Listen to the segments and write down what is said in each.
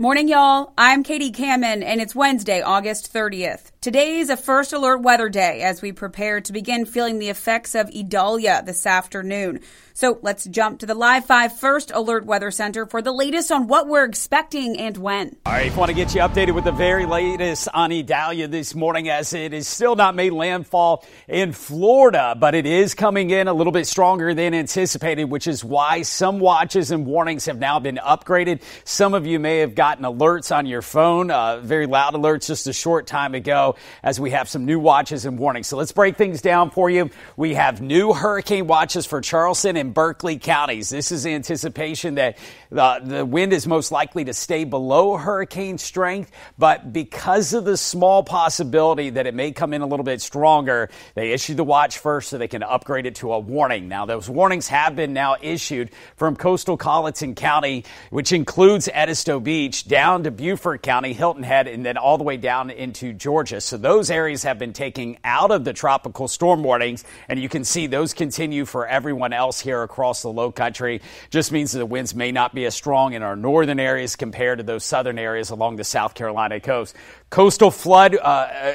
Morning, y'all. I'm Katie Kamen, and it's Wednesday, August 30th. Today is a first alert weather day as we prepare to begin feeling the effects of Idalia this afternoon. So let's jump to the Live 5 First Alert Weather Center for the latest on what we're expecting and when. All right, want to get you updated with the very latest on Idalia this morning as it is still not made landfall in Florida, but it is coming in a little bit stronger than anticipated, which is why some watches and warnings have now been upgraded. Some of you may have gotten alerts on your phone, very loud alerts just a short time ago, as we have some new watches and warnings. So let's break things down for you. We have new hurricane watches for Charleston and Berkeley counties. This is anticipation that the wind is most likely to stay below hurricane strength, but because of the small possibility that it may come in a little bit stronger, they issued the watch first so they can upgrade it to a warning. Now, those warnings have been now issued from coastal Colleton County, which includes Edisto Beach, down to Beaufort County, Hilton Head, and then all the way down into Georgia. So those areas have been taken out of the tropical storm warnings, and you can see those continue for everyone else here across the Lowcountry. Just means that the winds may not be as strong in our northern areas compared to those southern areas along the South Carolina coast. Coastal flood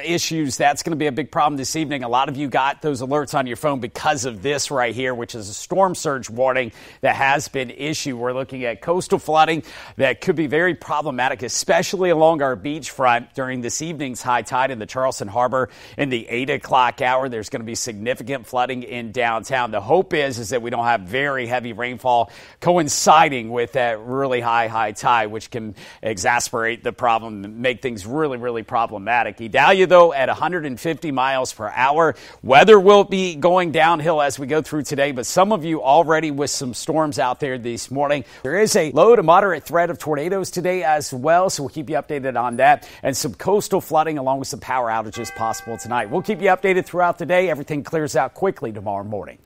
issues, that's going to be a big problem this evening. A lot of you got those alerts on your phone because of this right here, which is a storm surge warning that has been issued. We're looking at coastal flooding that could be very problematic, especially along our beachfront during this evening's high tide in the Charleston Harbor in the 8 o'clock hour. There's going to be significant flooding in downtown. The hope is that we don't have very heavy rainfall coinciding with that really high tide, which can exacerbate the problem and make things really problematic. Idalia, though, at 150 miles per hour. Weather will be going downhill as we go through today, but some of you already with some storms out there this morning. There is a low to moderate threat of tornadoes today as well, so we'll keep you updated on that, and some coastal flooding along with some power outages possible tonight. We'll keep you updated throughout the day. Everything clears out quickly tomorrow morning.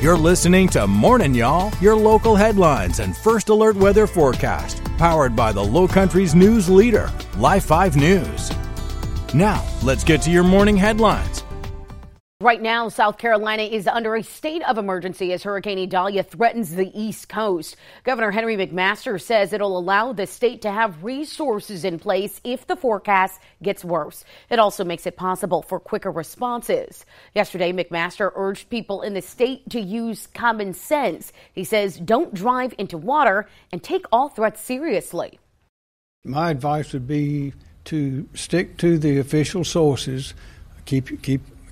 You're listening to Morning Y'all, your local headlines and first alert weather forecast, powered by the Lowcountry's news leader, Live 5 News. Now, let's get to your morning headlines. Right now, South Carolina is under a state of emergency as Hurricane Idalia threatens the East Coast. Governor Henry McMaster says it'll allow the state to have resources in place if the forecast gets worse. It also makes it possible for quicker responses. Yesterday, McMaster urged people in the state to use common sense. He says don't drive into water and take all threats seriously. My advice would be to stick to the official sources.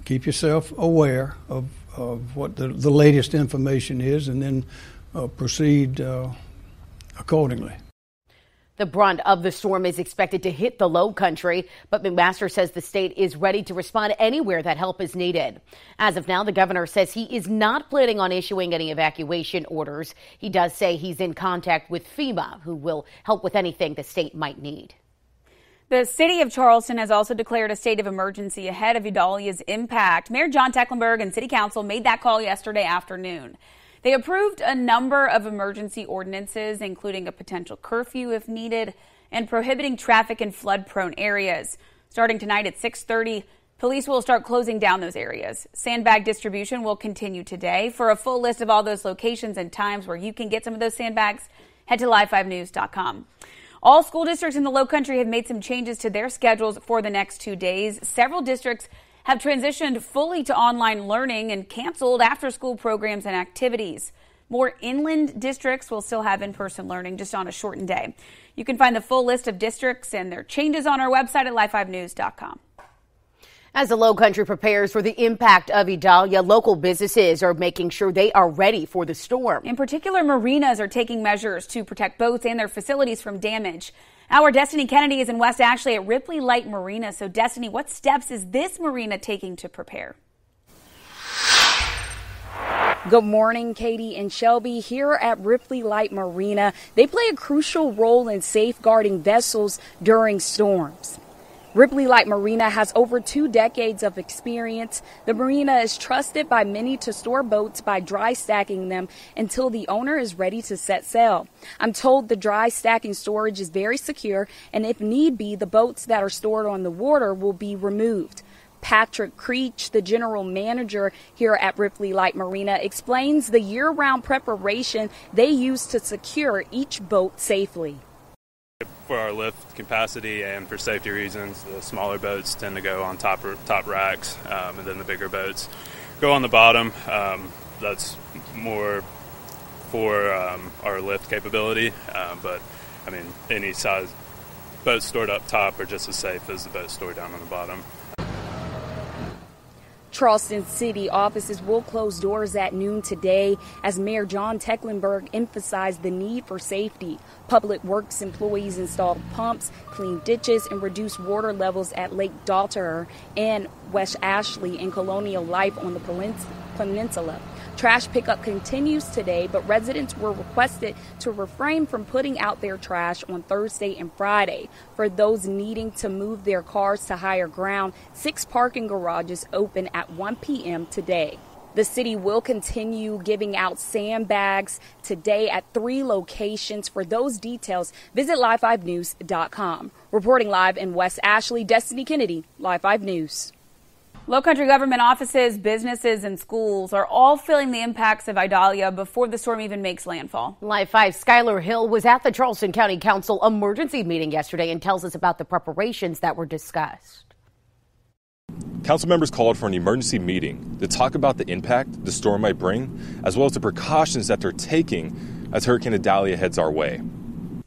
Keep yourself aware of what the latest information is, and then proceed accordingly. The brunt of the storm is expected to hit the Lowcountry, but McMaster says the state is ready to respond anywhere that help is needed. As of now, the governor says he is not planning on issuing any evacuation orders. He does say he's in contact with FEMA, who will help with anything the state might need. The city of Charleston has also declared a state of emergency ahead of Idalia's impact. Mayor John Tecklenburg and City Council made that call yesterday afternoon. They approved a number of emergency ordinances, including a potential curfew if needed, and prohibiting traffic in flood-prone areas. Starting tonight at 6:30, police will start closing down those areas. Sandbag distribution will continue today. For a full list of all those locations and times where you can get some of those sandbags, head to live5news.com. All school districts in the Lowcountry have made some changes to their schedules for the next 2 days. Several districts have transitioned fully to online learning and canceled after-school programs and activities. More inland districts will still have in-person learning, just on a shortened day. You can find the full list of districts and their changes on our website at live5news.com. As the Lowcountry prepares for the impact of Idalia, local businesses are making sure they are ready for the storm. In particular, marinas are taking measures to protect boats and their facilities from damage. Our Destiny Kennedy is in West Ashley at Ripley Light Marina. So, Destiny, what steps is this marina taking to prepare? Good morning, Katie and Shelby. Here at Ripley Light Marina, they play a crucial role in safeguarding vessels during storms. Ripley Light Marina has over 2 decades of experience. The marina is trusted by many to store boats by dry stacking them until the owner is ready to set sail. I'm told the dry stacking storage is very secure, and if need be, the boats that are stored on the water will be removed. Patrick Creech, the general manager here at Ripley Light Marina, explains the year-round preparation they use to secure each boat safely. for our lift capacity and for safety reasons, the smaller boats tend to go on top racks, and then the bigger boats go on the bottom. That's more for our lift capability, but I mean, any size boats stored up top are just as safe as the boats stored down on the bottom. Charleston City offices will close doors at noon today as Mayor John Tecklenburg emphasized the need for safety. Public Works employees installed pumps, cleaned ditches, and reduced water levels at Lake Dalton and West Ashley and Colonial Life on the peninsula. Trash pickup continues today, but residents were requested to refrain from putting out their trash on Thursday and Friday. For those needing to move their cars to higher ground, 6 parking garages open at 1 p.m. today. The city will continue giving out sandbags today at 3 locations. For those details, visit live5news.com. Reporting live in West Ashley, Destiny Kennedy, Live 5 News. Lowcountry government offices, businesses, and schools are all feeling the impacts of Idalia before the storm even makes landfall. Live 5's Skylar Hill was at the Charleston County Council emergency meeting yesterday and tells us about the preparations that were discussed. Council members called for an emergency meeting to talk about the impact the storm might bring, as well as the precautions that they're taking as Hurricane Idalia heads our way.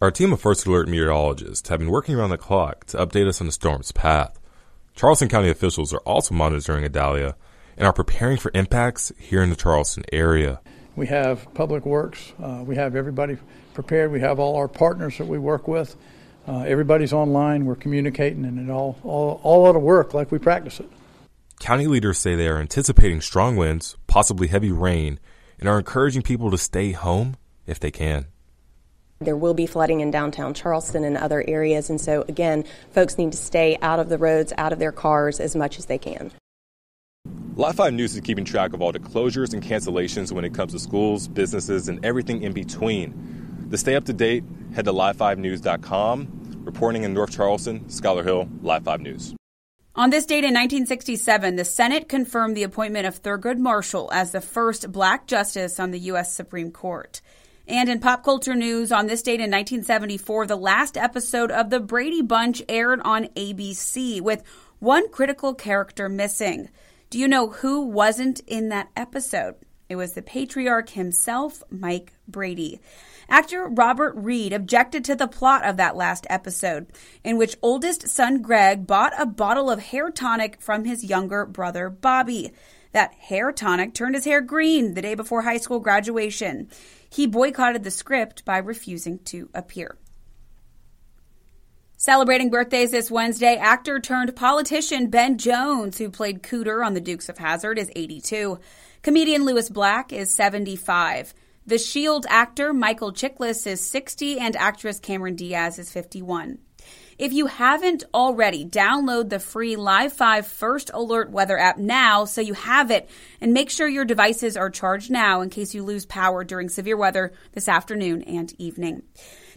Our team of First Alert meteorologists have been working around the clock to update us on the storm's path. Charleston County officials are also monitoring Idalia and are preparing for impacts here in the Charleston area. We have Public Works. We have everybody prepared. We have all our partners that we work with. Everybody's online. We're communicating, and it all ought to work like we practice it. County leaders say they are anticipating strong winds, possibly heavy rain, and are encouraging people to stay home if they can. There will be flooding in downtown Charleston and other areas, and so, again, folks need to stay out of the roads, out of their cars as much as they can. Live 5 News is keeping track of all the closures and cancellations when it comes to schools, businesses, and everything in between. To stay up to date, head to live5news.com. Reporting in North Charleston, Skylar Hill, Live 5 News. On this date in 1967, the Senate confirmed the appointment of Thurgood Marshall as the first black justice on the U.S. Supreme Court. And in pop culture news, on this date in 1974, the last episode of The Brady Bunch aired on ABC with one critical character missing. Do you know who wasn't in that episode? It was the patriarch himself, Mike Brady. Actor Robert Reed objected to the plot of that last episode, in which oldest son Greg bought a bottle of hair tonic from his younger brother Bobby. That hair tonic turned his hair green the day before high school graduation. He boycotted the script by refusing to appear. Celebrating birthdays this Wednesday, actor-turned-politician Ben Jones, who played Cooter on The Dukes of Hazzard, is 82. Comedian Lewis Black is 75. The Shield actor Michael Chiklis is 60, and actress Cameron Diaz is 51. If you haven't already, download the free Live 5 First Alert weather app now so you have it. And make sure your devices are charged now in case you lose power during severe weather this afternoon and evening.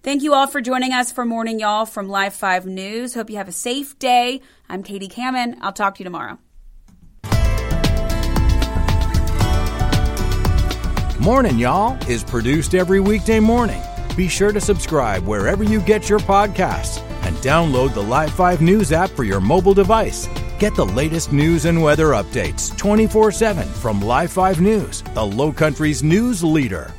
Thank you all for joining us for Morning Y'all from Live 5 News. Hope you have a safe day. I'm Katie Kamen. I'll talk to you tomorrow. Morning Y'all is produced every weekday morning. Be sure to subscribe wherever you get your podcasts. And download the Live 5 News app for your mobile device. Get the latest news and weather updates 24/7 from Live 5 News, the Lowcountry's news leader.